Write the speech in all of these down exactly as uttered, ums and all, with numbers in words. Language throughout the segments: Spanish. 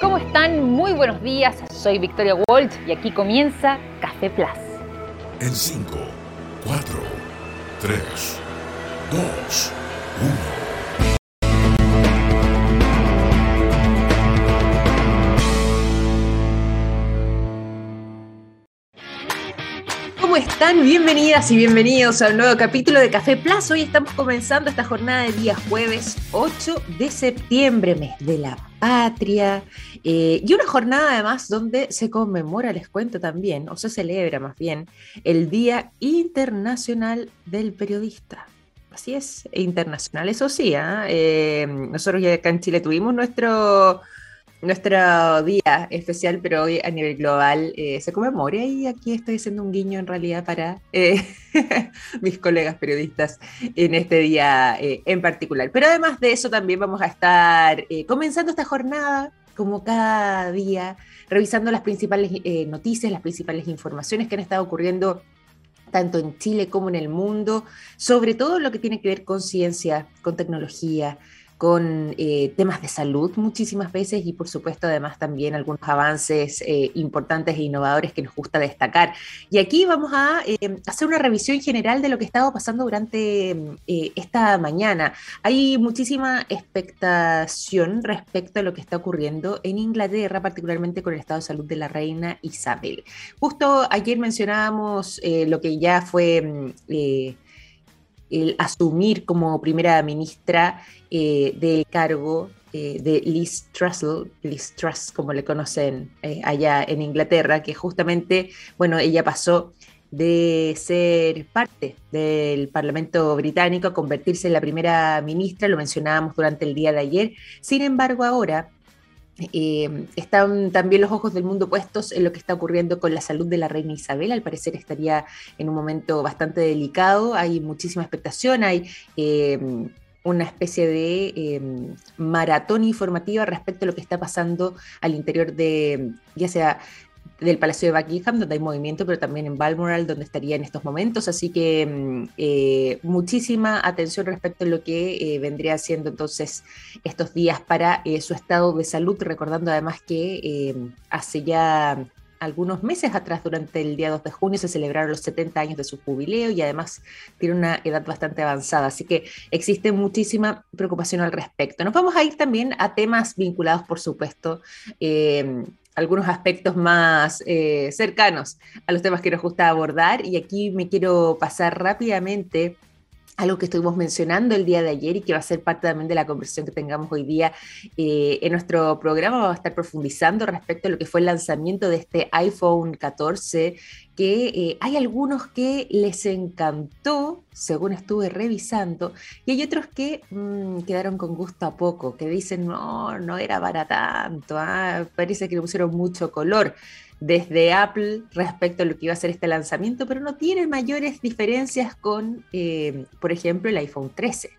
¿Cómo están? Muy buenos días, soy Victoria Walt y aquí comienza Café Plus. En cinco, cuatro, tres, dos, uno... ¿Cómo están? Bienvenidas y bienvenidos a un nuevo capítulo de Café Plus. Hoy estamos comenzando esta jornada de día jueves ocho de septiembre, mes de la patria. Eh, y una jornada además donde se conmemora, les cuento también, o se celebra más bien, el Día Internacional del Periodista. Así es, internacional, eso sí. ¿eh? Eh, nosotros ya acá en Chile tuvimos nuestro... Nuestro día especial, pero hoy a nivel global eh, se conmemora y aquí estoy haciendo un guiño en realidad para eh, mis colegas periodistas en este día eh, en particular. Pero además de eso también vamos a estar eh, comenzando esta jornada como cada día, revisando las principales eh, noticias, las principales informaciones que han estado ocurriendo tanto en Chile como en el mundo, sobre todo lo que tiene que ver con ciencia, con tecnología, con eh, temas de salud muchísimas veces y por supuesto además también algunos avances eh, importantes e innovadores que nos gusta destacar. Y aquí vamos a eh, hacer una revisión general de lo que estaba pasando durante eh, esta mañana. Hay muchísima expectación respecto a lo que está ocurriendo en Inglaterra, particularmente con el estado de salud de la reina Isabel. Justo ayer mencionábamos eh, lo que ya fue... Eh, el asumir como primera ministra eh, del cargo eh, de Liz Truss, Liz Truss como le conocen eh, allá en Inglaterra, que justamente, bueno, ella pasó de ser parte del Parlamento británico a convertirse en la primera ministra, lo mencionábamos durante el día de ayer. Sin embargo, ahora Eh, están también los ojos del mundo puestos en lo que está ocurriendo con la salud de la reina Isabel. Al parecer estaría en un momento bastante delicado, hay muchísima expectación, hay eh, una especie de eh, maratón informativa respecto a lo que está pasando al interior de, ya sea del Palacio de Buckingham, donde hay movimiento, pero también en Balmoral, donde estaría en estos momentos. Así que eh, muchísima atención respecto a lo que eh, vendría siendo entonces estos días para eh, su estado de salud, recordando además que eh, hace ya algunos meses atrás, durante el día dos de junio, se celebraron los setenta años de su jubileo y además tiene una edad bastante avanzada, así que existe muchísima preocupación al respecto. Nos vamos a ir también a temas vinculados, por supuesto, eh, algunos aspectos más eh, cercanos a los temas que nos gusta abordar, y aquí me quiero pasar rápidamente algo que estuvimos mencionando el día de ayer y que va a ser parte también de la conversación que tengamos hoy día eh, en nuestro programa. Vamos a estar profundizando respecto a lo que fue el lanzamiento de este iPhone catorce, que eh, hay algunos que les encantó, según estuve revisando, y hay otros que mmm, quedaron con gusto a poco, que dicen, no, no era para tanto, ah, parece que le pusieron mucho color desde Apple respecto a lo que iba a ser este lanzamiento, pero no tiene mayores diferencias con, eh, por ejemplo, el iPhone trece.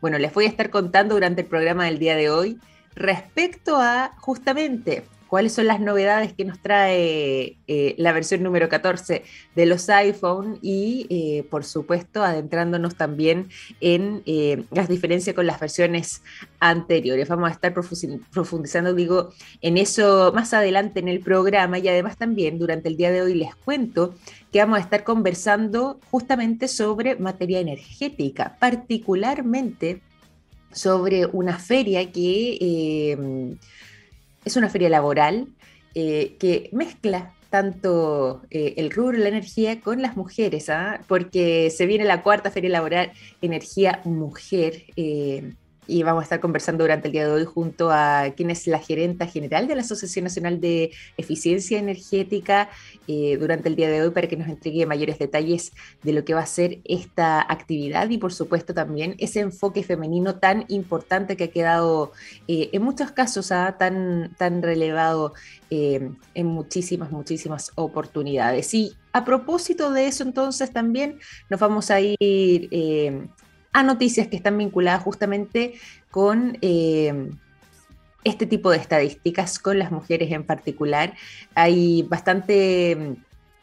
Bueno, les voy a estar contando durante el programa del día de hoy respecto a, justamente, cuáles son las novedades que nos trae eh, la versión número catorce de los iPhone y, eh, por supuesto, adentrándonos también en eh, las diferencias con las versiones anteriores. Vamos a estar profundizando, digo, en eso más adelante en el programa, y además también durante el día de hoy les cuento que vamos a estar conversando justamente sobre materia energética, particularmente sobre una feria que... Eh, Es una feria laboral eh, que mezcla tanto eh, el rubro de la energía con las mujeres, ¿ah? Porque se viene la cuarta feria laboral Energía Mujer eh, y vamos a estar conversando durante el día de hoy junto a quien es la gerenta general de la Asociación Nacional de Eficiencia Energética eh, durante el día de hoy para que nos entregue mayores detalles de lo que va a ser esta actividad y por supuesto también ese enfoque femenino tan importante que ha quedado eh, en muchos casos ah, tan, tan relevado eh, en muchísimas, muchísimas oportunidades. Y a propósito de eso entonces también nos vamos a ir... Eh, a noticias que están vinculadas justamente con eh, este tipo de estadísticas, con las mujeres en particular. Hay bastante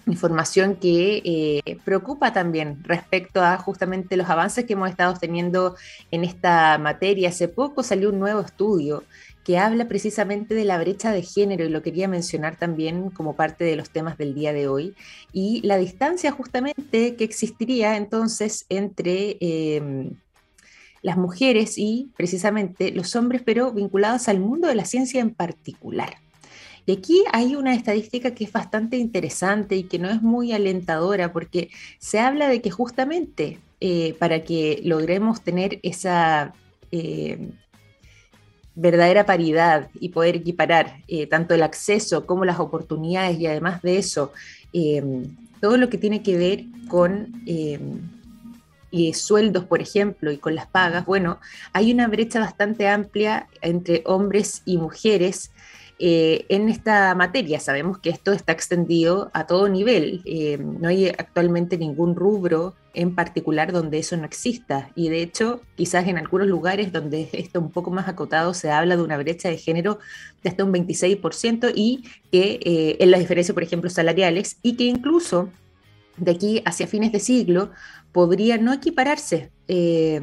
información que eh, preocupa también respecto a justamente los avances que hemos estado teniendo en esta materia. Hace poco salió un nuevo estudio que habla precisamente de la brecha de género, y lo quería mencionar también como parte de los temas del día de hoy, y la distancia justamente que existiría entonces entre eh, las mujeres y precisamente los hombres, pero vinculados al mundo de la ciencia en particular. Y aquí hay una estadística que es bastante interesante y que no es muy alentadora, porque se habla de que justamente eh, para que logremos tener esa eh, verdadera paridad y poder equiparar eh, tanto el acceso como las oportunidades, y además de eso, eh, todo lo que tiene que ver con eh, y sueldos, por ejemplo, y con las pagas, bueno, hay una brecha bastante amplia entre hombres y mujeres eh, en esta materia. Sabemos que esto está extendido a todo nivel, eh, no hay actualmente ningún rubro en particular donde eso no exista, y de hecho, quizás en algunos lugares donde esto un poco más acotado se habla de una brecha de género de hasta un veintiséis por ciento, y que eh, en las diferencias, por ejemplo, salariales, y que incluso de aquí hacia fines de siglo podría no equipararse eh,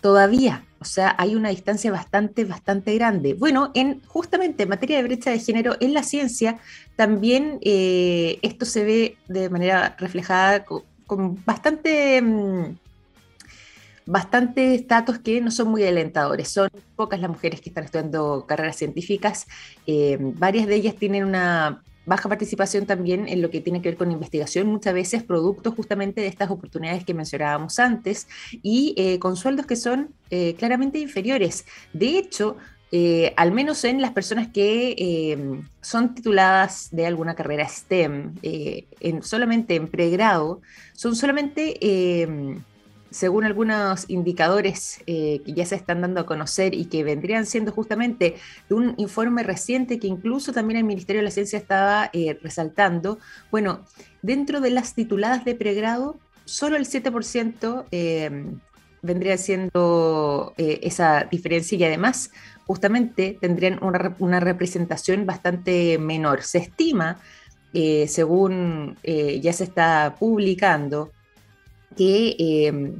todavía. O sea, hay una distancia bastante, bastante grande. Bueno, en justamente en materia de brecha de género en la ciencia, también eh, esto se ve de manera reflejada con, con bastante... Mmm, bastantes datos que no son muy alentadores. Son pocas las mujeres que están estudiando carreras científicas. Eh, varias de ellas tienen una baja participación también en lo que tiene que ver con investigación, muchas veces producto justamente de estas oportunidades que mencionábamos antes, y eh, con sueldos que son eh, claramente inferiores. De hecho, eh, al menos en las personas que eh, son tituladas de alguna carrera STEM, eh, en, solamente en pregrado, son solamente... Eh, según algunos indicadores eh, que ya se están dando a conocer y que vendrían siendo justamente de un informe reciente que incluso también el Ministerio de la Ciencia estaba eh, resaltando, bueno, dentro de las tituladas de pregrado, solo el siete por ciento eh, vendría siendo eh, esa diferencia, y además justamente tendrían una, una representación bastante menor. Se estima, eh, según eh, ya se está publicando, que eh,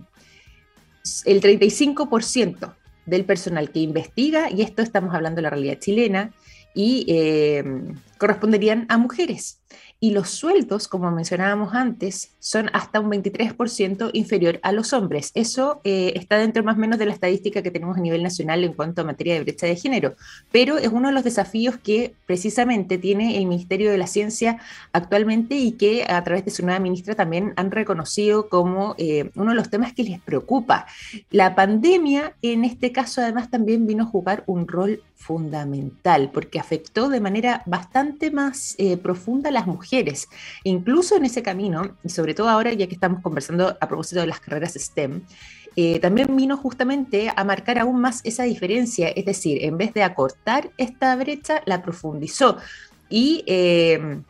el treinta y cinco por ciento del personal que investiga, y esto estamos hablando de la realidad chilena, y eh, corresponderían a mujeres. Y los sueldos, como mencionábamos antes, son hasta un veintitrés por ciento inferior a los hombres. Eso eh, está dentro más o menos de la estadística que tenemos a nivel nacional en cuanto a materia de brecha de género, pero es uno de los desafíos que precisamente tiene el Ministerio de la Ciencia actualmente, y que a través de su nueva ministra también han reconocido como eh, uno de los temas que les preocupa. La pandemia en este caso además también vino a jugar un rol fundamental, porque afectó de manera bastante más eh, profunda a las mujeres. Incluso en ese camino, y sobre todo ahora ya que estamos conversando a propósito de las carreras STEM, eh, también vino justamente a marcar aún más esa diferencia, es decir, en vez de acortar esta brecha, la profundizó. Y eh,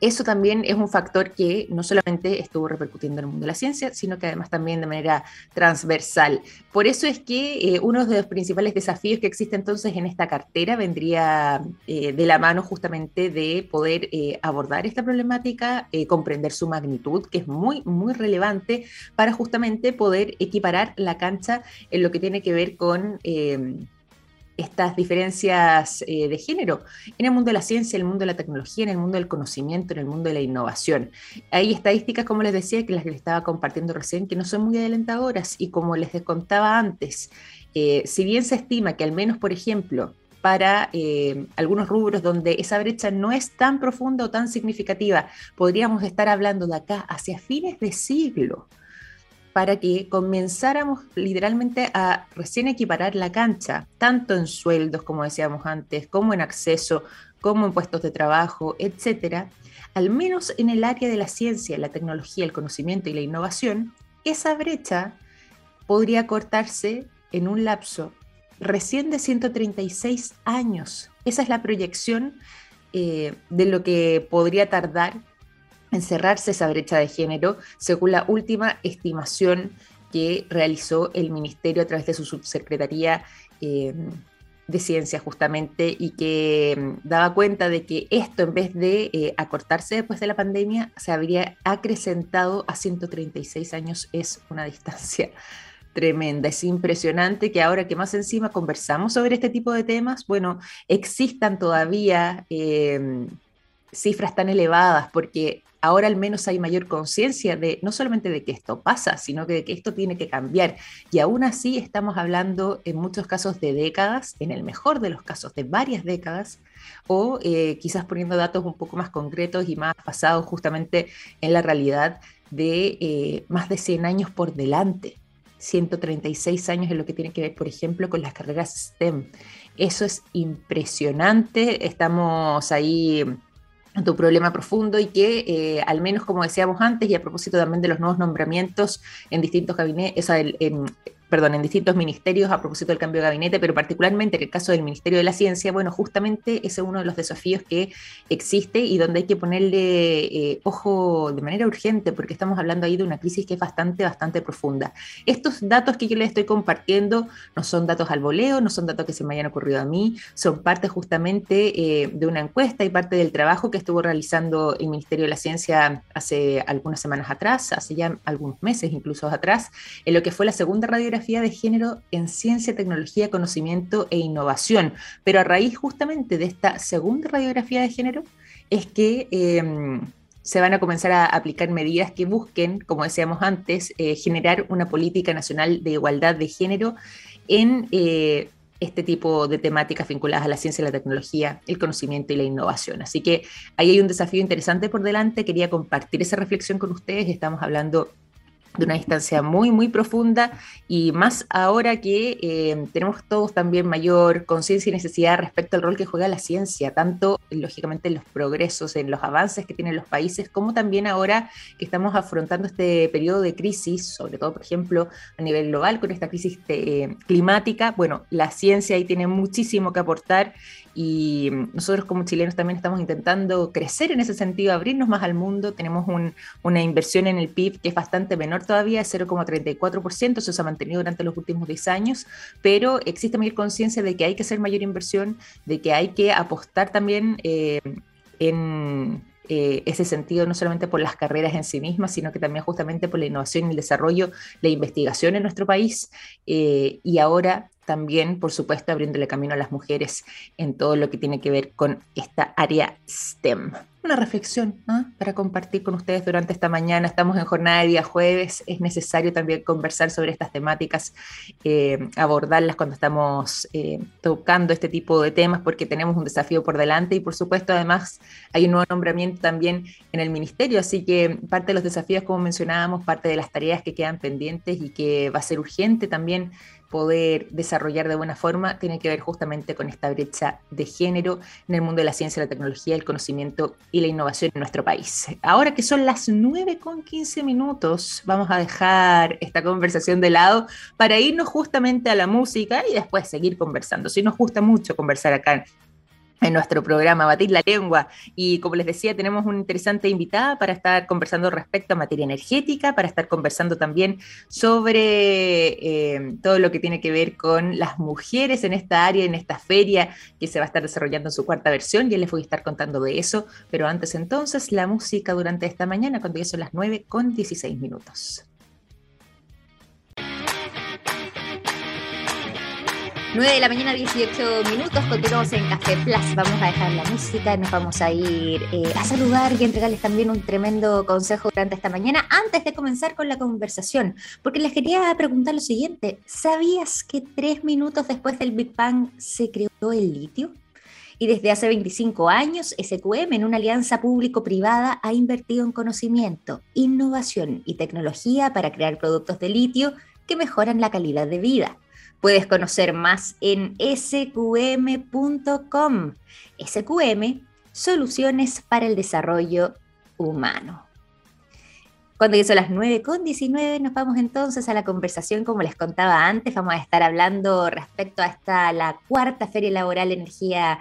eso también es un factor que no solamente estuvo repercutiendo en el mundo de la ciencia, sino que además también de manera transversal. Por eso es que eh, uno de los principales desafíos que existe entonces en esta cartera vendría eh, de la mano justamente de poder eh, abordar esta problemática, eh, comprender su magnitud, que es muy, muy relevante, para justamente poder equiparar la cancha en lo que tiene que ver con... Eh, estas diferencias eh, de género en el mundo de la ciencia, en el mundo de la tecnología, en el mundo del conocimiento, en el mundo de la innovación. Hay estadísticas, como les decía, que las que les estaba compartiendo recién, que no son muy alentadoras, y como les contaba antes, eh, si bien se estima que al menos, por ejemplo, para eh, algunos rubros donde esa brecha no es tan profunda o tan significativa, podríamos estar hablando de acá hacia fines de siglo, para que comenzáramos literalmente a recién equiparar la cancha, tanto en sueldos, como decíamos antes, como en acceso, como en puestos de trabajo, etcétera, al menos en el área de la ciencia, la tecnología, el conocimiento y la innovación, esa brecha podría cortarse en un lapso recién de ciento treinta y seis años. Esa es la proyección eh, de lo que podría tardar en cerrarse esa brecha de género, según la última estimación que realizó el Ministerio a través de su subsecretaría eh, de Ciencia, justamente, y que eh, daba cuenta de que esto, en vez de eh, acortarse después de la pandemia, se habría acrecentado a ciento treinta y seis años. Es una distancia tremenda, es impresionante que ahora que más encima conversamos sobre este tipo de temas, bueno, existan todavía eh, cifras tan elevadas, porque ahora al menos hay mayor conciencia de no solamente de que esto pasa, sino que de que esto tiene que cambiar. Y aún así estamos hablando en muchos casos de décadas, en el mejor de los casos de varias décadas, o eh, quizás poniendo datos un poco más concretos y más basados justamente en la realidad de eh, más de cien años por delante. ciento treinta y seis años en lo que tiene que ver, por ejemplo, con las carreras STEM. Eso es impresionante. Estamos ahí ante un problema profundo y que, eh, al menos como decíamos antes, y a propósito también de los nuevos nombramientos en distintos gabinetes, o sea, el, en, perdón, en distintos ministerios a propósito del cambio de gabinete, pero particularmente en el caso del Ministerio de la Ciencia, bueno, justamente ese es uno de los desafíos que existe y donde hay que ponerle eh, ojo de manera urgente, porque estamos hablando ahí de una crisis que es bastante, bastante profunda. Estos datos que yo les estoy compartiendo no son datos al voleo, no son datos que se me hayan ocurrido a mí, son parte justamente eh, de una encuesta y parte del trabajo que estuvo realizando el Ministerio de la Ciencia hace algunas semanas atrás, hace ya algunos meses incluso atrás, en lo que fue la segunda radiografía de género en ciencia, tecnología, conocimiento e innovación. Pero a raíz justamente de esta segunda radiografía de género es que eh, se van a comenzar a aplicar medidas que busquen, como decíamos antes, eh, generar una política nacional de igualdad de género en eh, este tipo de temáticas vinculadas a la ciencia, la tecnología, el conocimiento y la innovación. Así que ahí hay un desafío interesante por delante. Quería compartir esa reflexión con ustedes. Estamos hablando de una distancia muy, muy profunda, y más ahora que eh, tenemos todos también mayor conciencia y necesidad respecto al rol que juega la ciencia, tanto lógicamente en los progresos, en los avances que tienen los países, como también ahora que estamos afrontando este periodo de crisis, sobre todo, por ejemplo, a nivel global, con esta crisis eh, climática. Bueno, la ciencia ahí tiene muchísimo que aportar, y nosotros como chilenos también estamos intentando crecer en ese sentido, abrirnos más al mundo. Tenemos un, una inversión en el P I B que es bastante menor todavía, es cero coma treinta y cuatro por ciento, eso se ha mantenido durante los últimos diez años, pero existe mayor conciencia de que hay que hacer mayor inversión, de que hay que apostar también eh, en eh, ese sentido, no solamente por las carreras en sí mismas, sino que también justamente por la innovación y el desarrollo, la investigación en nuestro país, eh, y ahora también, por supuesto, abriéndole camino a las mujeres en todo lo que tiene que ver con esta área STEM. Una reflexión, ¿no?, para compartir con ustedes durante esta mañana. Estamos en jornada de día jueves, es necesario también conversar sobre estas temáticas, eh, abordarlas cuando estamos eh, tocando este tipo de temas, porque tenemos un desafío por delante y, por supuesto, además hay un nuevo nombramiento también en el ministerio, así que parte de los desafíos, como mencionábamos, parte de las tareas que quedan pendientes y que va a ser urgente también poder desarrollar de buena forma, tiene que ver justamente con esta brecha de género en el mundo de la ciencia, la tecnología, el conocimiento y la innovación en nuestro país. Ahora que son las nueve con quince minutos, vamos a dejar esta conversación de lado para irnos justamente a la música y después seguir conversando. Si nos gusta mucho conversar acá en nuestro programa Batir la Lengua, y como les decía, tenemos una interesante invitada para estar conversando respecto a materia energética, para estar conversando también sobre eh, todo lo que tiene que ver con las mujeres en esta área, en esta feria que se va a estar desarrollando en su cuarta versión. Ya les voy a estar contando de eso, pero antes entonces, la música durante esta mañana, cuando ya son las nueve con dieciséis minutos. nueve de la mañana, dieciocho minutos, continuamos en Café Plus. Vamos a dejar la música, nos vamos a ir eh, a saludar y a entregarles también un tremendo consejo durante esta mañana, antes de comenzar con la conversación, porque les quería preguntar lo siguiente: ¿sabías que tres minutos después del Big Bang se creó el litio? Y desde hace veinticinco años, S Q M, en una alianza público-privada, ha invertido en conocimiento, innovación y tecnología para crear productos de litio que mejoran la calidad de vida. Puedes conocer más en S Q M punto com. S Q M, soluciones para el desarrollo humano. Cuando ya son las nueve con diecinueve, nos vamos entonces a la conversación. Como les contaba antes, vamos a estar hablando respecto a esta, la cuarta Feria Laboral de Energía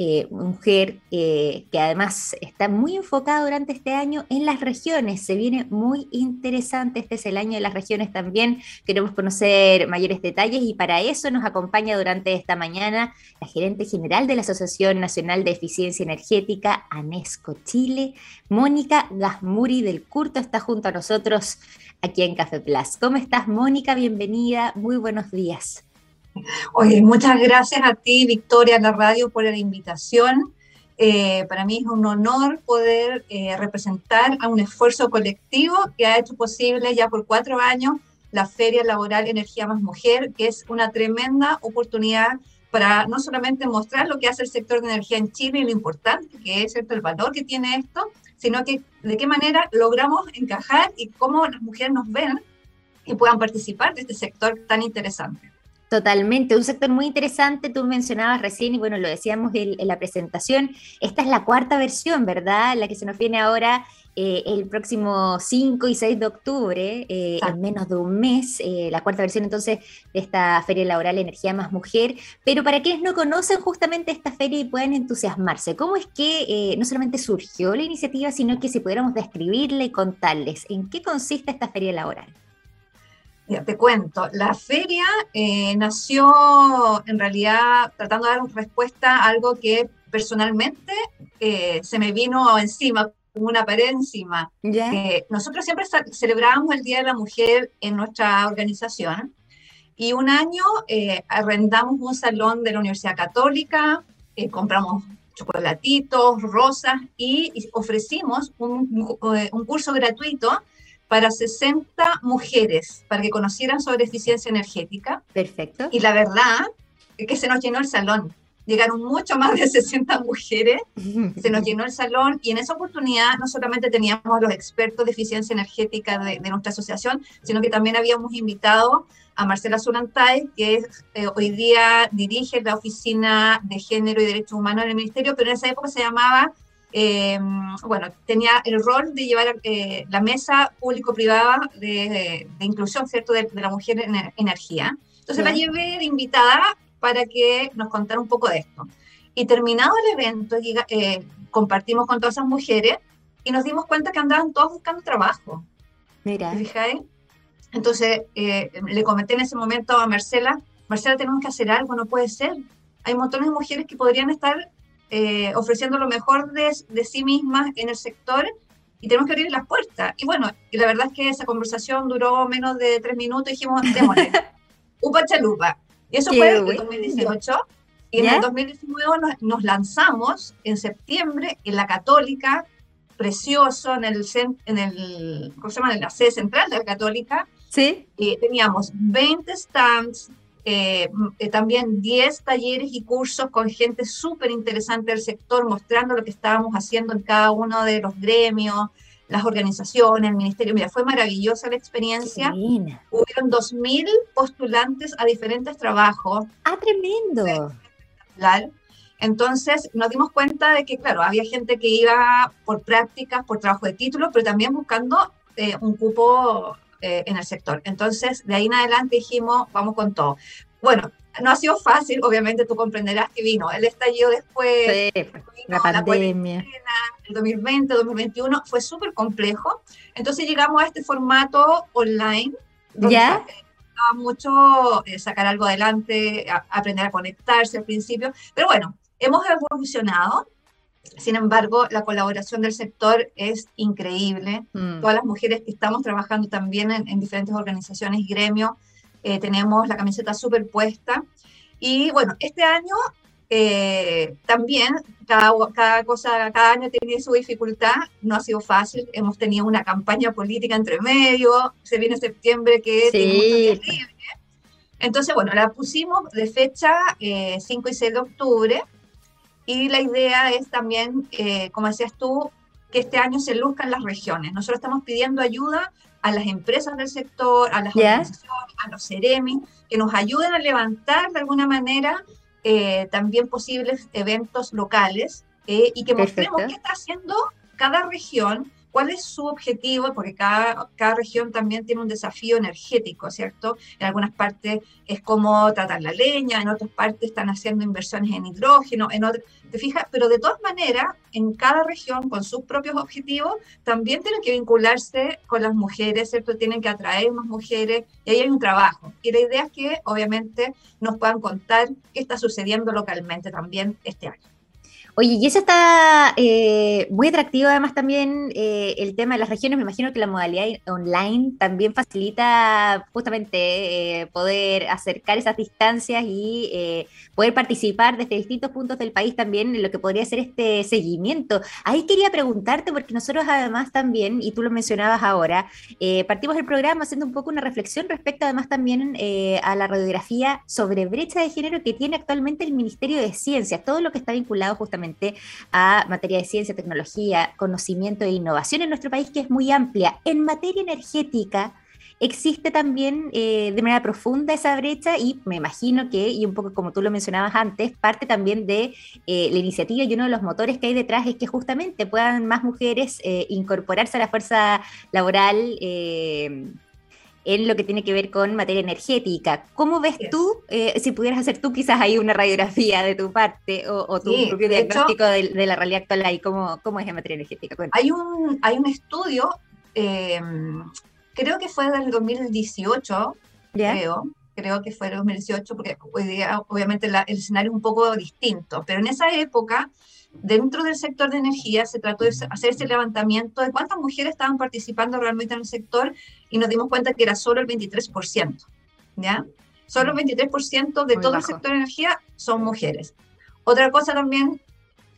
Eh, mujer eh, que además está muy enfocada durante este año en las regiones. Se viene muy interesante, este es el año de las regiones también, queremos conocer mayores detalles y para eso nos acompaña durante esta mañana la gerente general de la Asociación Nacional de Eficiencia Energética, ANESCO Chile, Mónica Gazmuri del Curto, está junto a nosotros aquí en Café Plus. ¿Cómo estás, Mónica? Bienvenida, muy buenos días. Oye, muchas gracias a ti, Victoria, a la radio, por la invitación. Eh, para mí es un honor poder eh, representar a un esfuerzo colectivo que ha hecho posible ya por cuatro años la Feria Laboral Energía más Mujer, que es una tremenda oportunidad para no solamente mostrar lo que hace el sector de energía en Chile y lo importante que es, ¿cierto?, el valor que tiene esto, sino que de qué manera logramos encajar y cómo las mujeres nos ven y puedan participar de este sector tan interesante. Totalmente, un sector muy interesante, tú mencionabas recién y bueno, lo decíamos en, en la presentación, esta es la cuarta versión, ¿verdad? La que se nos viene ahora eh, el próximo cinco y seis de octubre, eh, ah. en menos de un mes, eh, la cuarta versión entonces de esta Feria Laboral Energía más Mujer, pero para quienes no conocen justamente esta feria y puedan entusiasmarse, ¿cómo es que eh, no solamente surgió la iniciativa, sino que si pudiéramos describirla y contarles en qué consiste esta feria laboral? Ya, te cuento, la feria eh, nació en realidad tratando de dar una respuesta a algo que personalmente eh, se me vino encima, como una pared encima. Yeah. Eh, nosotros siempre celebrábamos el Día de la Mujer en nuestra organización y un año eh, arrendamos un salón de la Universidad Católica, eh, compramos chocolatitos, rosas y, y ofrecimos un, un curso gratuito para sesenta mujeres, para que conocieran sobre eficiencia energética. Perfecto. Y la verdad es que se nos llenó el salón. Llegaron mucho más de sesenta mujeres, se nos llenó el salón, y en esa oportunidad no solamente teníamos a los expertos de eficiencia energética de, de nuestra asociación, sino que también habíamos invitado a Marcela Zulantay, que es, eh, hoy día dirige la Oficina de Género y Derechos Humanos en el Ministerio, pero en esa época se llamaba... Eh, bueno, tenía el rol de llevar eh, la mesa público-privada de, de, de inclusión, ¿cierto?, de, de la mujer en energía. Entonces sí, la llevé de invitada para que nos contara un poco de esto. Y terminado el evento, eh, compartimos con todas esas mujeres y nos dimos cuenta que andaban todas buscando trabajo. Mira. ¿Te fijáis? Entonces eh, le comenté en ese momento a Marcela, Marcela, tenemos que hacer algo, no puede ser. Hay montones de mujeres que podrían estar... Eh, ofreciendo lo mejor de, de sí mismas en el sector y tenemos que abrir las puertas. Y bueno, y la verdad es que esa conversación duró menos de tres minutos y dijimos, démosle, upa chalupa. Y eso fue en el dos mil dieciocho. Y en ¿sí? el dos mil diecinueve nos, nos lanzamos en septiembre en la Católica, precioso, en el, en el ¿cómo se llama? En la sede central de la Católica. Sí. Y teníamos veinte stands. Eh, eh, también diez talleres y cursos con gente súper interesante del sector, mostrando lo que estábamos haciendo en cada uno de los gremios, las organizaciones, el ministerio. Mira, fue maravillosa la experiencia. Hubieron dos mil postulantes a diferentes trabajos. ¡Ah, tremendo! Entonces nos dimos cuenta de que, claro, había gente que iba por prácticas, por trabajo de título, pero también buscando eh, un cupo... Eh, en el sector. Entonces, de ahí en adelante dijimos, vamos con todo. Bueno, no ha sido fácil, obviamente tú comprenderás que vino el estallido después, sí, vino la pandemia, la el dos mil veinte, dos mil veintiuno, fue súper complejo. Entonces llegamos a este formato online, donde ¿ya? Estaba mucho eh, sacar algo adelante, a, aprender a conectarse al principio, pero bueno, hemos evolucionado. Sin embargo, la colaboración del sector es increíble. Mm. Todas las mujeres que estamos trabajando también en, en diferentes organizaciones y gremios, eh, tenemos la camiseta súper puesta. Y bueno, este año eh, también, cada, cada cosa, cada año tiene su dificultad, no ha sido fácil. Hemos tenido una campaña política entre medio, se viene septiembre que sí, tiene mucho que libre. Entonces, bueno, la pusimos de fecha eh, cinco y seis de octubre. Y la idea es también, eh, como decías tú, que este año se luzcan las regiones. Nosotros estamos pidiendo ayuda a las empresas del sector, a las sí, organizaciones, a los CEREMI, que nos ayuden a levantar de alguna manera eh, también posibles eventos locales eh, y que mostremos perfecto, qué está haciendo cada región ¿Cuál es su objetivo? Porque cada, cada región también tiene un desafío energético, ¿cierto? En algunas partes es cómo tratar la leña, en otras partes están haciendo inversiones en hidrógeno, en otras, ¿te fijas? Pero de todas maneras, en cada región, con sus propios objetivos, también tienen que vincularse con las mujeres, ¿cierto? Tienen que atraer más mujeres, y ahí hay un trabajo. Y la idea es que, obviamente, nos puedan contar qué está sucediendo localmente también este año. Oye, y eso está eh, muy atractivo, además también eh, el tema de las regiones. Me imagino que la modalidad online también facilita justamente eh, poder acercar esas distancias y eh, poder participar desde distintos puntos del país también en lo que podría ser este seguimiento. Ahí quería preguntarte, porque nosotros además también, y tú lo mencionabas ahora, eh, partimos del programa haciendo un poco una reflexión respecto además también eh, a la radiografía sobre brecha de género que tiene actualmente el Ministerio de Ciencia, todo lo que está vinculado justamente a materia de ciencia, tecnología, conocimiento e innovación en nuestro país, que es muy amplia. En materia energética existe también eh, de manera profunda esa brecha, y me imagino que, y un poco como tú lo mencionabas antes, parte también de eh, la iniciativa y uno de los motores que hay detrás es que justamente puedan más mujeres eh, incorporarse a la fuerza laboral eh, en lo que tiene que ver con materia energética. ¿Cómo ves yes. tú, eh, si pudieras hacer tú quizás ahí una radiografía de tu parte o, o tu sí, propio diagnóstico de, hecho, de, de la realidad actual ahí, cómo, cómo es en materia energética? Cuéntame. Hay un, hay un estudio, eh, creo que fue del dos mil dieciocho, yeah. creo, creo que fue del dos mil dieciocho, porque hoy día obviamente la, el escenario es un poco distinto, pero en esa época, dentro del sector de energía, se trató de hacer ese levantamiento de cuántas mujeres estaban participando realmente en el sector, y nos dimos cuenta que era solo el veintitrés por ciento, ¿ya? Solo el veintitrés por ciento de Muy todo bajo. El sector de energía son mujeres. Otra cosa también,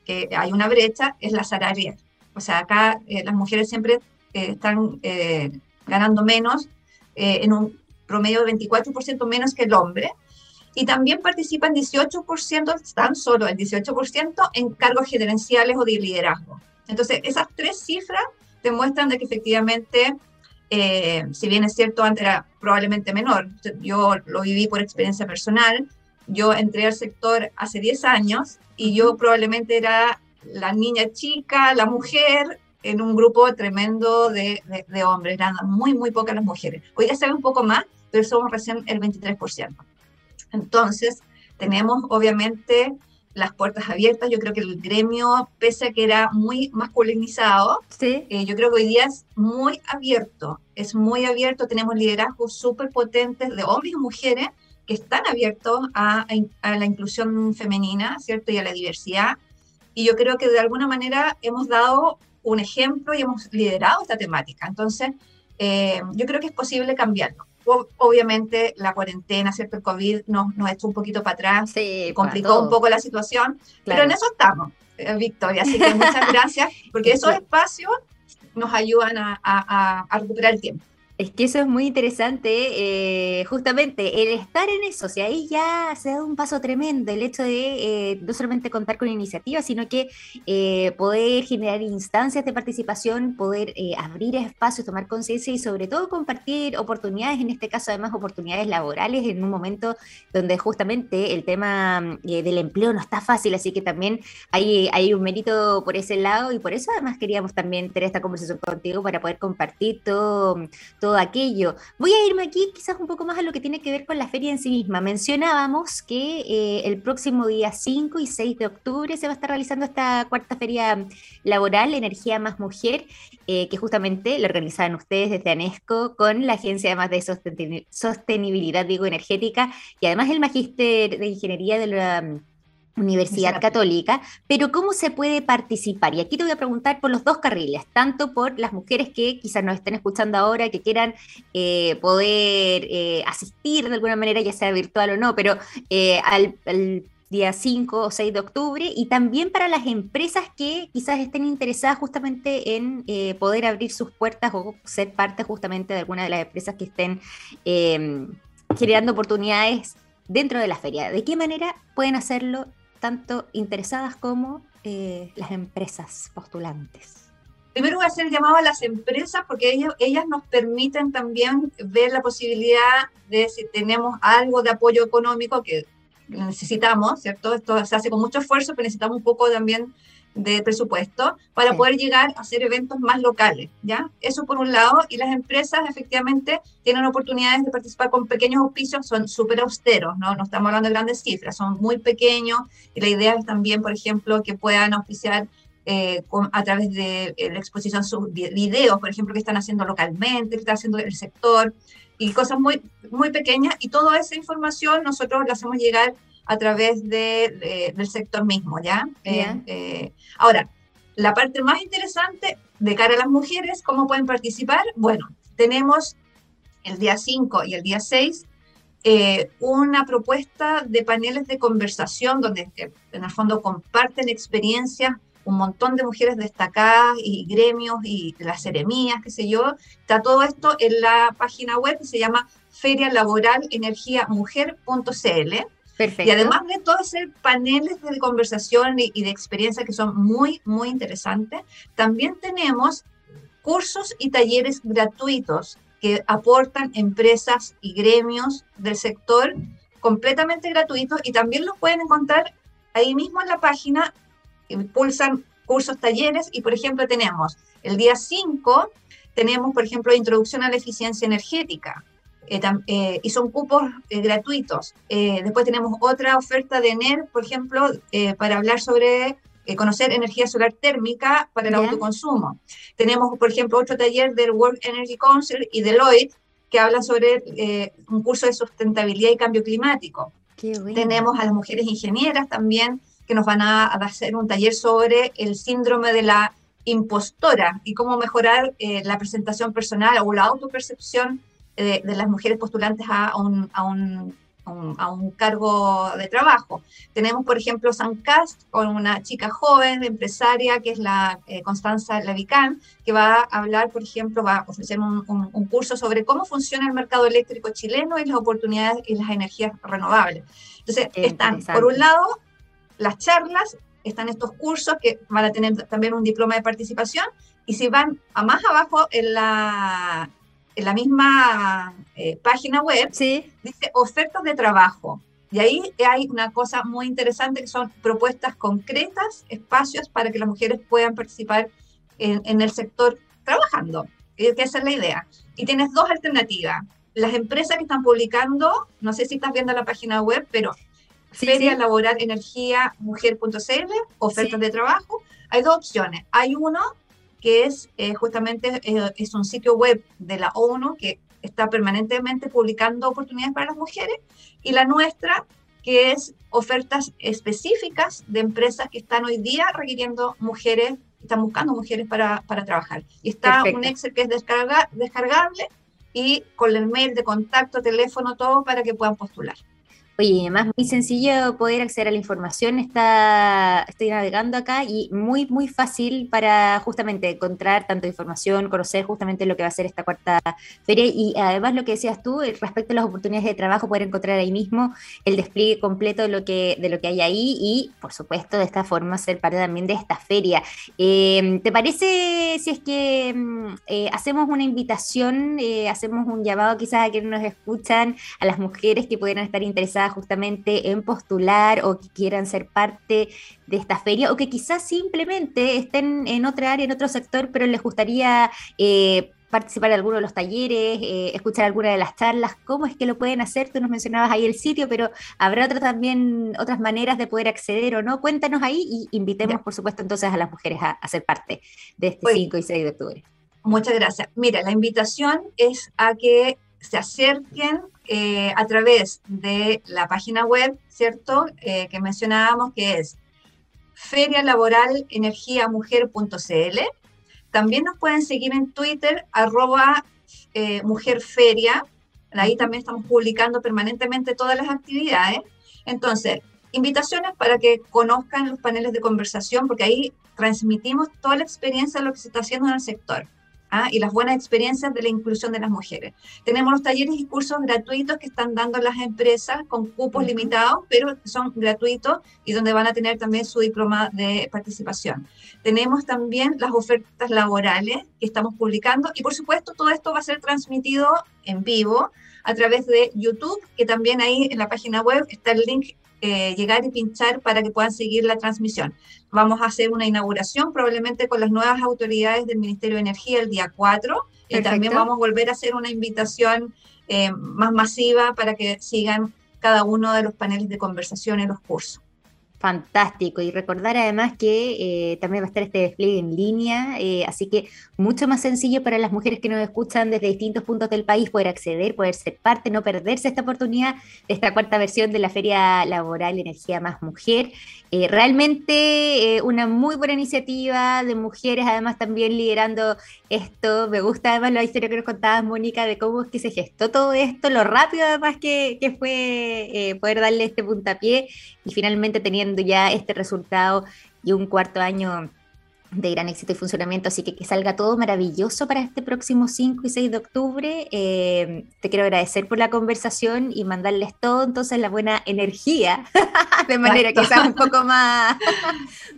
que hay una brecha, es la salarial. O sea, acá eh, las mujeres siempre eh, están eh, ganando menos, eh, en un promedio de veinticuatro por ciento menos que el hombre, y también participan dieciocho por ciento, tan solo el dieciocho por ciento, en cargos gerenciales o de liderazgo. Entonces, esas tres cifras demuestran de que efectivamente, eh, si bien es cierto, antes era probablemente menor, yo lo viví por experiencia personal, yo entré al sector hace diez años, y yo probablemente era la niña chica, la mujer, en un grupo tremendo de, de, de hombres, eran muy, muy pocas las mujeres. Hoy ya se ve un poco más, pero somos recién el veintitrés por ciento. Entonces, tenemos obviamente las puertas abiertas. Yo creo que el gremio, pese a que era muy masculinizado, sí. eh, yo creo que hoy día es muy abierto, es muy abierto, tenemos liderazgos súper potentes de hombres y mujeres que están abiertos a, a, a la inclusión femenina, ¿cierto? Y a la diversidad, y yo creo que de alguna manera hemos dado un ejemplo y hemos liderado esta temática. Entonces, eh, yo creo que es posible cambiarlo. Obviamente la cuarentena, ¿cierto? El COVID nos, nos echó un poquito para atrás, sí, complicó para un poco la situación, claro. Pero en eso estamos, Victoria, así que muchas gracias, porque esos espacios nos ayudan a, a, a recuperar el tiempo. Es que eso es muy interesante, eh, justamente el estar en eso, o sea, ahí ya se da un paso tremendo, el hecho de eh, no solamente contar con iniciativas, sino que eh, poder generar instancias de participación, poder eh, abrir espacios, tomar conciencia y sobre todo compartir oportunidades, en este caso además oportunidades laborales en un momento donde justamente el tema eh, del empleo no está fácil, así que también hay, hay un mérito por ese lado, y por eso además queríamos también tener esta conversación contigo para poder compartir todo, todo Todo aquello. Voy a irme aquí quizás un poco más a lo que tiene que ver con la feria en sí misma. Mencionábamos que eh, el próximo día cinco y seis de octubre se va a estar realizando esta cuarta feria laboral, Energía más Mujer, eh, que justamente la organizaban ustedes desde ANESCO con la Agencia además de Sosten- Sostenibilidad digo, Energética, y además el Magíster de Ingeniería de la Universidad Católica. Pero ¿cómo se puede participar? Y aquí te voy a preguntar por los dos carriles, tanto por las mujeres que quizás nos estén escuchando ahora, que quieran eh, poder eh, asistir de alguna manera, ya sea virtual o no, pero eh, al, al día cinco o seis de octubre, y también para las empresas que quizás estén interesadas justamente en eh, poder abrir sus puertas o ser parte justamente de alguna de las empresas que estén eh, generando oportunidades dentro de la feria. ¿De qué manera pueden hacerlo tanto interesadas como eh, las empresas postulantes? Primero voy a hacer el llamado a las empresas, porque ellos, ellas nos permiten también ver la posibilidad de si tenemos algo de apoyo económico, que necesitamos, ¿cierto? Esto se hace con mucho esfuerzo, pero necesitamos un poco también de presupuesto para sí. poder llegar a hacer eventos más locales, ¿ya? Eso por un lado, y las empresas efectivamente tienen oportunidades de participar con pequeños auspicios, son súper austeros, ¿no? No estamos hablando de grandes cifras, son muy pequeños, y la idea es también, por ejemplo, que puedan auspiciar eh, con, a través de eh, la exposición sus videos, por ejemplo, que están haciendo localmente, que está haciendo el sector, y cosas muy, muy pequeñas, y toda esa información nosotros la hacemos llegar a través de, de, del sector mismo, ¿ya? Eh, eh, ahora, la parte más interesante de cara a las mujeres, ¿cómo pueden participar? Bueno, tenemos el día cinco y el día seis eh, una propuesta de paneles de conversación donde eh, en el fondo comparten experiencias un montón de mujeres destacadas y gremios y las seremías, qué sé yo. Está todo esto en la página web que se llama feria laboral energía mujer punto c l. Perfecto. Y además de todo hacer paneles de conversación y, y de experiencia que son muy, muy interesantes, también tenemos cursos y talleres gratuitos que aportan empresas y gremios del sector completamente gratuitos, y también los pueden encontrar ahí mismo en la página, impulsan cursos, talleres, y por ejemplo tenemos el día cinco, tenemos por ejemplo introducción a la eficiencia energética, Eh, tam, eh, y son cupos eh, gratuitos. Eh, después tenemos otra oferta de E N E R, por ejemplo, eh, para hablar sobre eh, conocer energía solar térmica para el Bien. autoconsumo. Tenemos, por ejemplo, otro taller del World Energy Council y Deloitte, que hablan sobre eh, un curso de sustentabilidad y cambio climático. Qué bueno. Tenemos a las mujeres ingenieras también, que nos van a, a hacer un taller sobre el síndrome de la impostora y cómo mejorar eh, la presentación personal o la autopercepción De, de las mujeres postulantes a un, a, un, a un cargo de trabajo. Tenemos, por ejemplo, Sancast, con una chica joven, empresaria, que es la eh, Constanza Lavican, que va a hablar, por ejemplo, va a ofrecer un, un, un curso sobre cómo funciona el mercado eléctrico chileno y las oportunidades y las energías renovables. Entonces, están, por un lado, las charlas, están estos cursos que van a tener también un diploma de participación, y si van a más abajo en la... en la misma eh, página web, sí. dice ofertas de trabajo. Y ahí hay una cosa muy interesante que son propuestas concretas, espacios para que las mujeres puedan participar en, en el sector trabajando, que esa es la idea. Y tienes dos alternativas. Las empresas que están publicando, no sé si estás viendo la página web, pero sí, Feria sí. Laboral Energía Mujer punto c l, ofertas sí. de trabajo. Hay dos opciones. Hay uno que es eh, justamente eh, es un sitio web de la ONU que está permanentemente publicando oportunidades para las mujeres, y la nuestra, que es ofertas específicas de empresas que están hoy día requiriendo mujeres, están buscando mujeres para, para trabajar. Y está Perfecto. un Excel que es descarga, descargable y con el mail de contacto, teléfono, todo para que puedan postular. Oye, además muy sencillo poder acceder a la información, está, estoy navegando acá y muy, muy fácil para justamente encontrar tanto información, conocer justamente lo que va a ser esta cuarta feria, y además lo que decías tú respecto a las oportunidades de trabajo, poder encontrar ahí mismo el despliegue completo de lo que, de lo que hay ahí, y por supuesto de esta forma ser parte también de esta feria. Eh, ¿te parece si es que eh, hacemos una invitación, eh, hacemos un llamado quizás a quienes nos escuchan, a las mujeres que pudieran estar interesadas justamente en postular o que quieran ser parte de esta feria, o que quizás simplemente estén en otra área, en otro sector, pero les gustaría eh, participar en alguno de los talleres, eh, escuchar alguna de las charlas? ¿Cómo es que lo pueden hacer? Tú nos mencionabas ahí el sitio, pero habrá otras también, otras maneras de poder acceder o no. Cuéntanos ahí, y invitemos ya. por supuesto entonces a las mujeres a, a ser parte de este Oye, cinco y seis de octubre. Muchas gracias. Mira, la invitación es a que se acerquen eh, a través de la página web, ¿cierto? Eh, que mencionábamos, que es feria laboral energía mujer punto c l. También nos pueden seguir en Twitter, arroba eh, mujerferia. Ahí también estamos publicando permanentemente todas las actividades. Entonces, invitaciones para que conozcan los paneles de conversación, porque ahí transmitimos toda la experiencia de lo que se está haciendo en el sector. Ah, y las buenas experiencias de la inclusión de las mujeres. Tenemos los talleres y cursos gratuitos que están dando las empresas con cupos uh-huh. limitados, pero son gratuitos, y donde van a tener también su diploma de participación. Tenemos también las ofertas laborales que estamos publicando, y por supuesto todo esto va a ser transmitido en vivo a través de YouTube, que también ahí en la página web está el link eh, llegar y pinchar para que puedan seguir la transmisión. Vamos a hacer una inauguración probablemente con las nuevas autoridades del Ministerio de Energía el día cuatro. Y también vamos a volver a hacer una invitación eh, más masiva para que sigan cada uno de los paneles de conversación en los cursos. Fantástico, y recordar además que eh, también va a estar este despliegue en línea, eh, así que mucho más sencillo para las mujeres que nos escuchan desde distintos puntos del país poder acceder, poder ser parte, no perderse esta oportunidad de esta cuarta versión de la Feria Laboral Energía más Mujer. Eh, realmente eh, una muy buena iniciativa de mujeres, además también liderando esto. Me gusta además la historia que nos contabas, Mónica, de cómo es que se gestó todo esto, lo rápido además que, que fue eh, poder darle este puntapié y finalmente teniendo ya este resultado y un cuarto año de gran éxito y funcionamiento, así que que salga todo maravilloso para este próximo cinco y seis de octubre. Eh, te quiero agradecer por la conversación y mandarles todo, entonces, la buena energía, de manera quizás un poco más,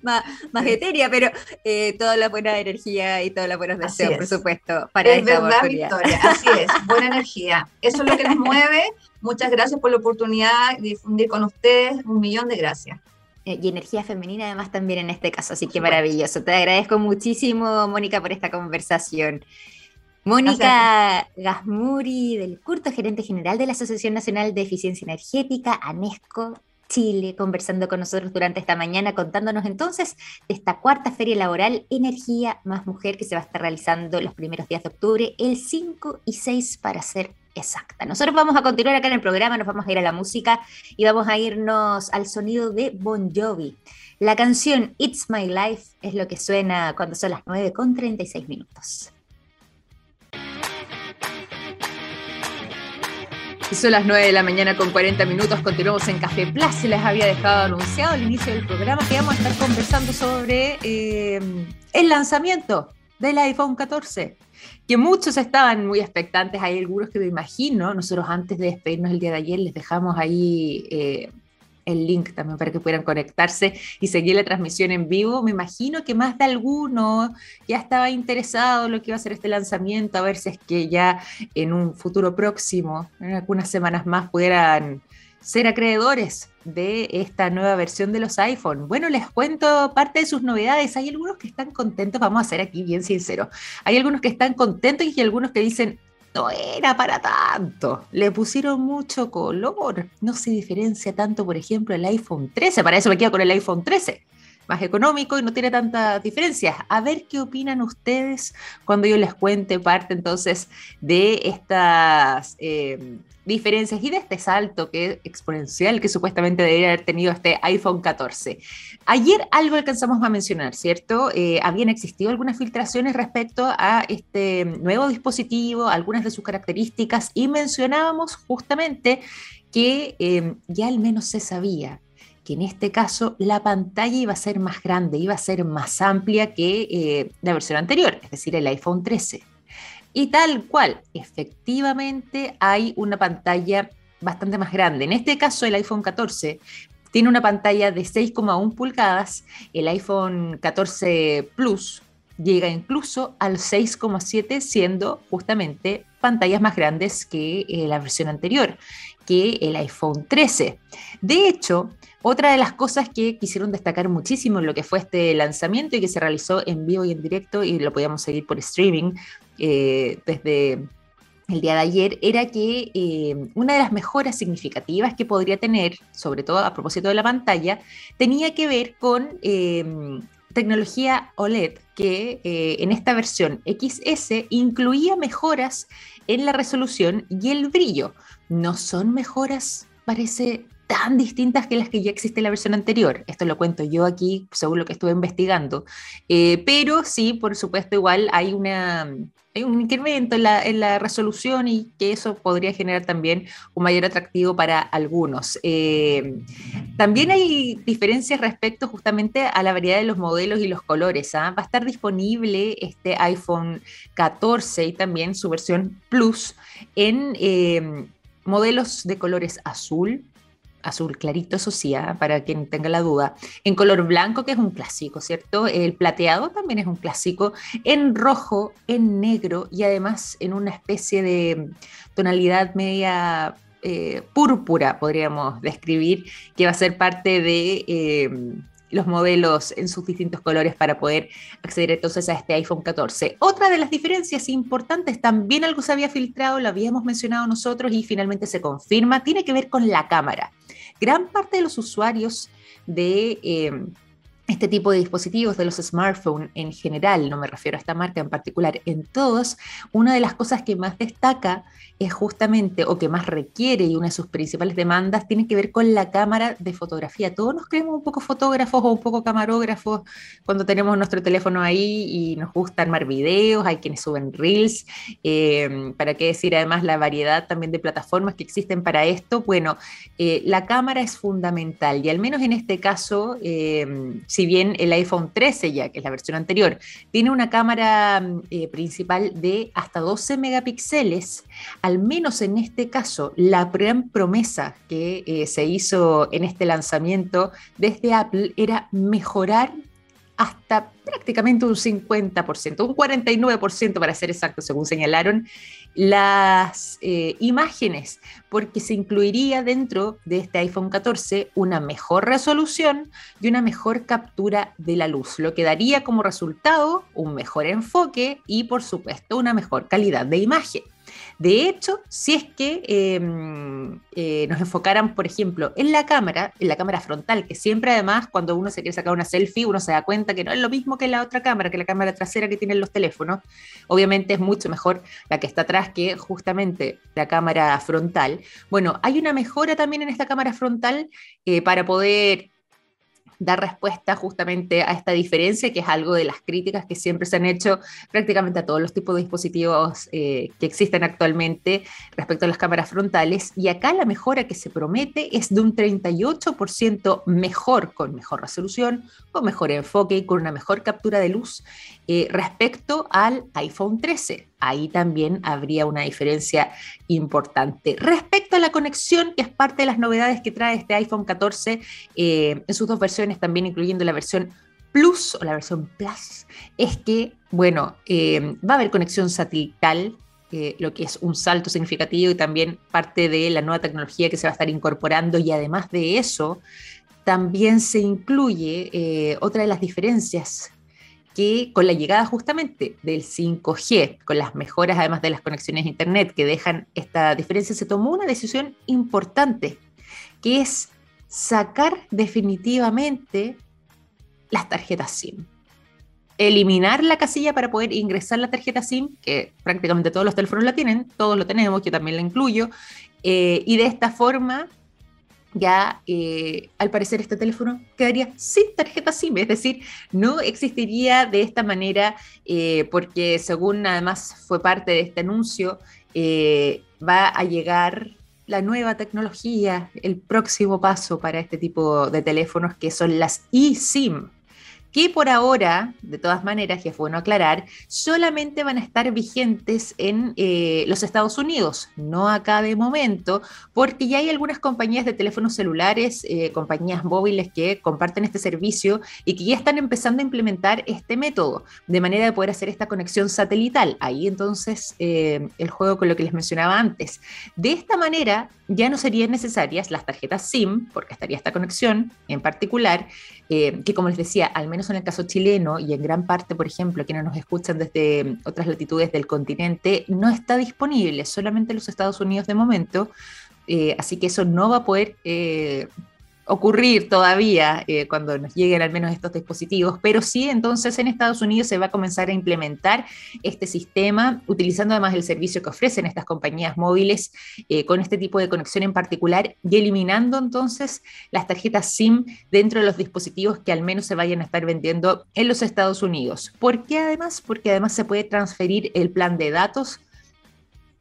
más, más etérea, pero eh, toda la buena energía y todos los buenos deseos, por supuesto, para es esta verdad, oportunidad. Victoria, así es, buena energía, eso es lo que nos mueve. Muchas gracias por la oportunidad de difundir con ustedes, un millón de gracias. Y energía femenina además también en este caso, así que maravilloso. Te agradezco muchísimo, Mónica, por esta conversación. Mónica Gazmuri del Curto, gerente general de la Asociación Nacional de Eficiencia Energética, ANESCO Chile, conversando con nosotros durante esta mañana, contándonos entonces de esta cuarta Feria Laboral Energía más Mujer que se va a estar realizando los primeros días de octubre, el cinco y seis para ser exacta. Nosotros vamos a continuar acá en el programa, nos vamos a ir a la música y vamos a irnos al sonido de Bon Jovi. La canción It's My Life es lo que suena cuando son las nueve con treinta y seis minutos. Y son las nueve de la mañana con cuarenta minutos, continuamos en Café Plus. Les había dejado anunciado al inicio del programa que vamos a estar conversando sobre eh, el lanzamiento del iPhone catorce. Que muchos estaban muy expectantes, hay algunos que me imagino, nosotros antes de despedirnos el día de ayer les dejamos ahí eh, el link también para que pudieran conectarse y seguir la transmisión en vivo. Me imagino que más de alguno ya estaba interesado en lo que iba a ser este lanzamiento, a ver si es que ya en un futuro próximo, en algunas semanas más, pudieran ser acreedores de esta nueva versión de los iPhone. Bueno, les cuento parte de sus novedades. Hay algunos que están contentos, vamos a ser aquí bien sinceros. Hay algunos que están contentos y algunos que dicen, no era para tanto. Le pusieron mucho color. No se diferencia tanto, por ejemplo, el iPhone trece. Para eso me quedo con el iPhone trece. Más económico y no tiene tantas diferencias. A ver qué opinan ustedes cuando yo les cuente parte entonces de estas eh, diferencias y de este salto que exponencial que supuestamente debería haber tenido este iPhone catorce. Ayer algo alcanzamos a mencionar, ¿cierto? Eh, habían existido algunas filtraciones respecto a este nuevo dispositivo, algunas de sus características, y mencionábamos justamente que eh, ya al menos se sabía que en este caso la pantalla iba a ser más grande, iba a ser más amplia que eh, la versión anterior, es decir, el iPhone trece. Y tal cual, efectivamente hay una pantalla bastante más grande. En este caso el iPhone catorce tiene una pantalla de seis coma uno pulgadas, el iPhone catorce Plus llega incluso al seis coma siete, siendo justamente pantallas más grandes que eh, la versión anterior, que el iPhone trece. De hecho, otra de las cosas que quisieron destacar muchísimo en lo que fue este lanzamiento y que se realizó en vivo y en directo y lo podíamos seguir por streaming eh, desde el día de ayer, era que eh, una de las mejoras significativas que podría tener, sobre todo a propósito de la pantalla, tenía que ver con eh, tecnología O L E D, que eh, en esta versión X S incluía mejoras en la resolución y el brillo. No son mejoras, parece, tan distintas que las que ya existe en la versión anterior. Esto lo cuento yo aquí, según lo que estuve investigando. Eh, pero sí, por supuesto, igual hay, una, hay un incremento en la, en la resolución y que eso podría generar también un mayor atractivo para algunos. Eh, también hay diferencias respecto justamente a la variedad de los modelos y los colores. ¿Ah? Va a estar disponible este iPhone catorce y también su versión Plus en eh, modelos de colores azul, azul clarito, eso sí, ¿eh? Para quien tenga la duda, en color blanco, que es un clásico, ¿cierto? El plateado también es un clásico, en rojo, en negro y además en una especie de tonalidad media eh, púrpura, podríamos describir, que va a ser parte de eh, los modelos en sus distintos colores para poder acceder entonces a este iPhone catorce. Otra de las diferencias importantes, también algo se había filtrado, lo habíamos mencionado nosotros y finalmente se confirma, tiene que ver con la cámara. Gran parte de los usuarios de eh, este tipo de dispositivos, de los smartphones en general, no me refiero a esta marca en particular, en todos, una de las cosas que más destaca es justamente, o que más requiere, y una de sus principales demandas, tiene que ver con la cámara de fotografía. Todos nos creemos un poco fotógrafos o un poco camarógrafos cuando tenemos nuestro teléfono ahí y nos gusta armar videos, hay quienes suben reels, eh, para qué decir además la variedad también de plataformas que existen para esto. Bueno, eh, la cámara es fundamental, y al menos en este caso, eh, si bien el iPhone trece ya, que es la versión anterior, tiene una cámara eh, principal de hasta doce megapíxeles, al menos en este caso, la gran promesa que eh, se hizo en este lanzamiento desde Apple era mejorar hasta prácticamente un cincuenta por ciento, un cuarenta y nueve por ciento para ser exacto, según señalaron, las eh, imágenes, porque se incluiría dentro de este iPhone catorce una mejor resolución y una mejor captura de la luz, lo que daría como resultado un mejor enfoque y, por supuesto, una mejor calidad de imagen. De hecho, si es que eh, eh, nos enfocaran, por ejemplo, en la cámara, en la cámara frontal, que siempre además cuando uno se quiere sacar una selfie, uno se da cuenta que no es lo mismo que la otra cámara, que la cámara trasera que tienen los teléfonos. Obviamente es mucho mejor la que está atrás que justamente la cámara frontal. Bueno, hay una mejora también en esta cámara frontal eh, para poder dar respuesta justamente a esta diferencia, que es algo de las críticas que siempre se han hecho prácticamente a todos los tipos de dispositivos eh, que existen actualmente respecto a las cámaras frontales. Y acá la mejora que se promete es de un treinta y ocho por ciento mejor, con mejor resolución, con mejor enfoque y con una mejor captura de luz eh, respecto al iPhone trece. Ahí también habría una diferencia importante. Respecto a la conexión, que es parte de las novedades que trae este iPhone catorce, eh, en sus dos versiones, también incluyendo la versión Plus o la versión Plus, es que, bueno, eh, va a haber conexión satelital, eh, lo que es un salto significativo y también parte de la nueva tecnología que se va a estar incorporando. Y además de eso, también se incluye eh, otra de las diferencias que con la llegada justamente del cinco G, con las mejoras además de las conexiones a internet que dejan esta diferencia, se tomó una decisión importante, que es sacar definitivamente las tarjetas SIM. Eliminar la casilla para poder ingresar la tarjeta SIM, que prácticamente todos los teléfonos la tienen, todos lo tenemos, yo también la incluyo, eh, y de esta forma ya eh, al parecer este teléfono quedaría sin tarjeta SIM, es decir, no existiría de esta manera, eh, porque según además fue parte de este anuncio, eh, va a llegar la nueva tecnología, el próximo paso para este tipo de teléfonos, que son las eSIM, que por ahora, de todas maneras, y es bueno aclarar, solamente van a estar vigentes en eh, los Estados Unidos, no acá de momento, porque ya hay algunas compañías de teléfonos celulares, eh, compañías móviles que comparten este servicio y que ya están empezando a implementar este método, de manera de poder hacer esta conexión satelital. Ahí entonces eh, el juego con lo que les mencionaba antes. De esta manera ya no serían necesarias las tarjetas SIM, porque estaría esta conexión en particular, eh, que como les decía, al menos en el caso chileno y en gran parte, por ejemplo, quienes nos escuchan desde otras latitudes del continente, no está disponible, solamente en los Estados Unidos de momento, eh, así que eso no va a poder eh, ocurrir todavía eh, cuando nos lleguen al menos estos dispositivos, pero sí entonces en Estados Unidos se va a comenzar a implementar este sistema, utilizando además el servicio que ofrecen estas compañías móviles eh, con este tipo de conexión en particular, y eliminando entonces las tarjetas SIM dentro de los dispositivos que al menos se vayan a estar vendiendo en los Estados Unidos. ¿Por qué además? Porque además se puede transferir el plan de datos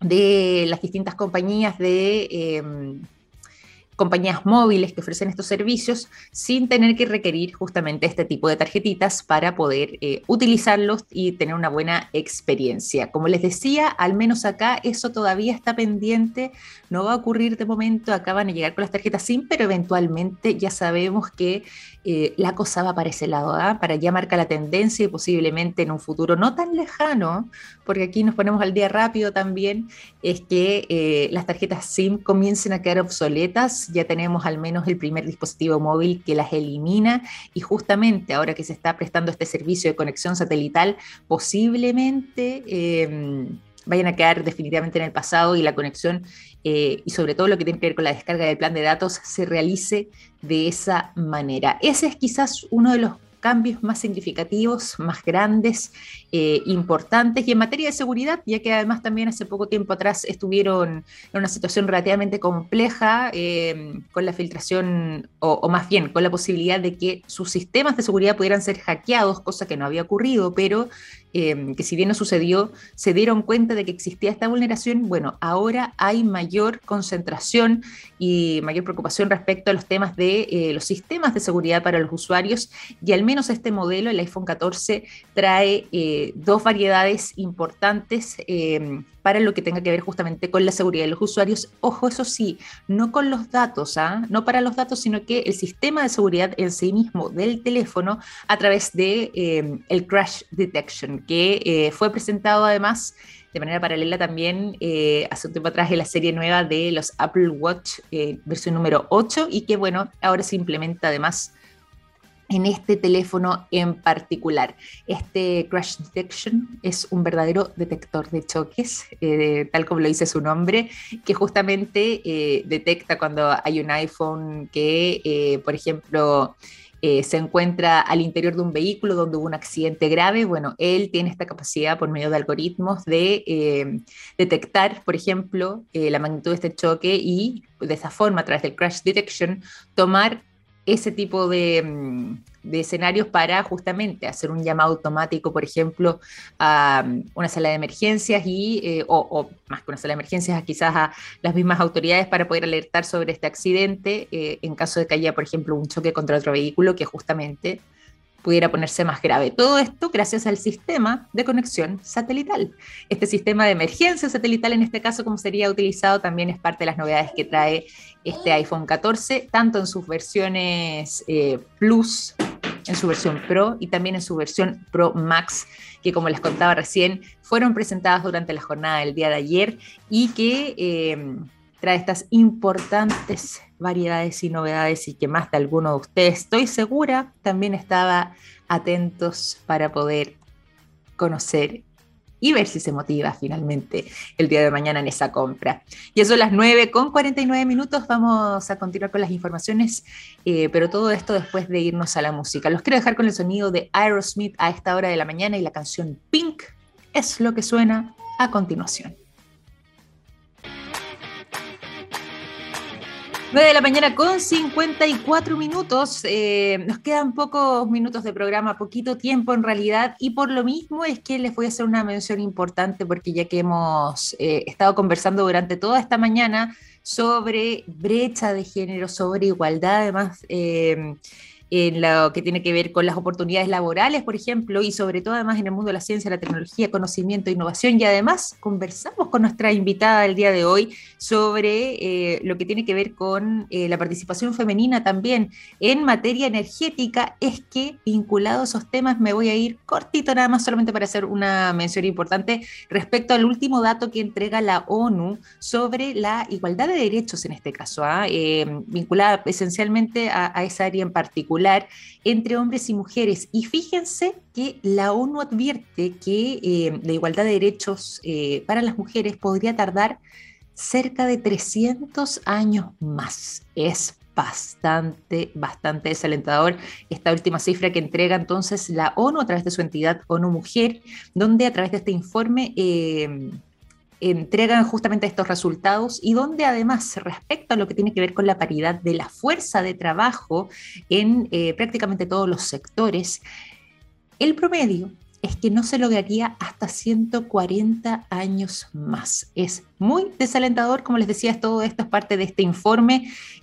de las distintas compañías de... Eh, compañías móviles que ofrecen estos servicios sin tener que requerir justamente este tipo de tarjetitas para poder eh, utilizarlos y tener una buena experiencia. Como les decía, al menos acá eso todavía está pendiente, no va a ocurrir de momento, acaban de llegar con las tarjetas SIM, pero eventualmente ya sabemos que eh, la cosa va para ese lado, ¿eh? Para allá marca la tendencia y posiblemente en un futuro no tan lejano, porque aquí nos ponemos al día rápido también, es que eh, las tarjetas SIM comiencen a quedar obsoletas. Ya tenemos al menos el primer dispositivo móvil que las elimina, y justamente ahora que se está prestando este servicio de conexión satelital, posiblemente eh, vayan a quedar definitivamente en el pasado, y la conexión eh, y sobre todo lo que tiene que ver con la descarga del plan de datos se realice de esa manera. Ese es quizás uno de los cambios más significativos, más grandes, eh, importantes, y en materia de seguridad, ya que además también hace poco tiempo atrás estuvieron en una situación relativamente compleja eh, con la filtración, o, o más bien con la posibilidad de que sus sistemas de seguridad pudieran ser hackeados, cosa que no había ocurrido, pero eh, que si bien no sucedió, se dieron cuenta de que existía esta vulneración. Bueno, ahora hay mayor concentración y mayor preocupación respecto a los temas de eh, los sistemas de seguridad para los usuarios, y al menos este modelo, el iPhone catorce, trae eh, dos variedades importantes eh, para lo que tenga que ver justamente con la seguridad de los usuarios. Ojo, eso sí, no con los datos, ¿ah? No para los datos, sino que el sistema de seguridad en sí mismo del teléfono a través de eh, el Crash Detection, que eh, fue presentado además de manera paralela también eh, hace un tiempo atrás en la serie nueva de los Apple Watch eh, versión número ocho, y que bueno, ahora se implementa además en este teléfono en particular. Este Crash Detection es un verdadero detector de choques, eh, tal como lo dice su nombre, que justamente eh, detecta cuando hay un iPhone que, eh, por ejemplo, Eh, se encuentra al interior de un vehículo donde hubo un accidente grave. Bueno, él tiene esta capacidad por medio de algoritmos de eh, detectar, por ejemplo, eh, la magnitud de este choque, y de esa forma, a través del Crash Detection, tomar ese tipo de, de escenarios para justamente hacer un llamado automático, por ejemplo, a una sala de emergencias y, eh, o, o más que una sala de emergencias, quizás a las mismas autoridades para poder alertar sobre este accidente eh, en caso de que haya, por ejemplo, un choque contra otro vehículo que justamente pudiera ponerse más grave. Todo esto gracias al sistema de conexión satelital. Este sistema de emergencia satelital, en este caso, como sería utilizado, también es parte de las novedades que trae este iPhone catorce, tanto en sus versiones eh, Plus, en su versión Pro y también en su versión Pro Max, que como les contaba recién, fueron presentadas durante la jornada del día de ayer, y que eh, trae estas importantes variedades y novedades, y que más de alguno de ustedes, estoy segura, también estaba atentos para poder conocer y ver si se motiva finalmente el día de mañana en esa compra. Y eso a las nueve con cuarenta y nueve minutos, vamos a continuar con las informaciones, eh, pero todo esto después de irnos a la música. Los quiero dejar con el sonido de Aerosmith a esta hora de la mañana, y la canción Pink es lo que suena a continuación. nueve de la mañana con cincuenta y cuatro minutos, eh, nos quedan pocos minutos de programa, poquito tiempo en realidad, y por lo mismo es que les voy a hacer una mención importante, porque ya que hemos eh, estado conversando durante toda esta mañana sobre brecha de género, sobre igualdad, además eh, en lo que tiene que ver con las oportunidades laborales, por ejemplo, y sobre todo además en el mundo de la ciencia, la tecnología, conocimiento, innovación, y además conversamos con nuestra invitada del día de hoy sobre eh, lo que tiene que ver con eh, la participación femenina también en materia energética. Es que vinculado a esos temas me voy a ir cortito nada más, solamente para hacer una mención importante respecto al último dato que entrega la ONU sobre la igualdad de derechos en este caso, ¿eh? Eh, vinculada esencialmente a, a esa área en particular entre hombres y mujeres. Y fíjense que la ONU advierte que eh, la igualdad de derechos eh, para las mujeres podría tardar cerca de trescientos años más. Es bastante, bastante desalentador esta última cifra que entrega entonces la ONU a través de su entidad ONU Mujer, donde a través de este informe eh, entregan justamente estos resultados, y donde además respecto a lo que tiene que ver con la paridad de la fuerza de trabajo en eh, prácticamente todos los sectores, el promedio es que no se lograría hasta ciento cuarenta años más. Es muy desalentador, como les decía, todo esto es parte de este informe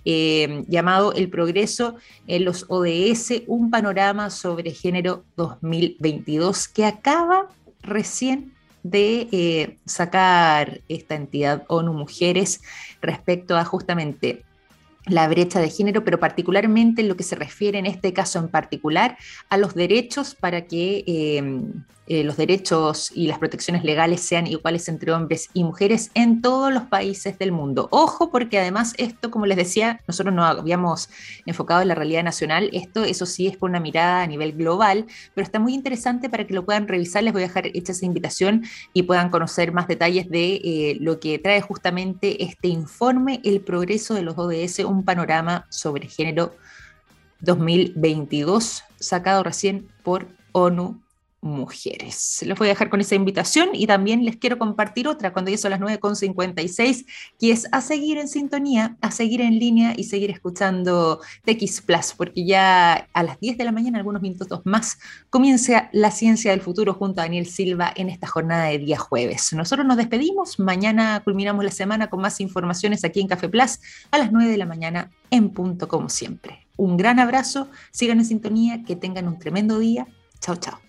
eh, llamado El Progreso en los O D S, un panorama sobre género dos mil veintidós, que acaba recién de eh, sacar esta entidad ONU Mujeres respecto a justamente la brecha de género, pero particularmente en lo que se refiere en este caso en particular a los derechos, para que eh, eh, los derechos y las protecciones legales sean iguales entre hombres y mujeres en todos los países del mundo. Ojo, porque además esto, como les decía, nosotros no habíamos enfocado en la realidad nacional, esto eso sí es por una mirada a nivel global, pero está muy interesante para que lo puedan revisar. Les voy a dejar hecha esa invitación y puedan conocer más detalles de eh, lo que trae justamente este informe, el progreso de los O D S, un panorama sobre género dos mil veintidós, sacado recién por ONU Mujeres. Les voy a dejar con esa invitación y también les quiero compartir otra, cuando ya son las nueve cincuenta y seis, que es a seguir en sintonía, a seguir en línea y seguir escuchando T X Plus, porque ya a las diez de la mañana, algunos minutos más, comienza La Ciencia del Futuro junto a Daniel Silva en esta jornada de día jueves. Nosotros nos despedimos, mañana culminamos la semana con más informaciones aquí en Café Plus, a las nueve de la mañana en punto como siempre. Un gran abrazo, sigan en sintonía, que tengan un tremendo día. Chao, chao.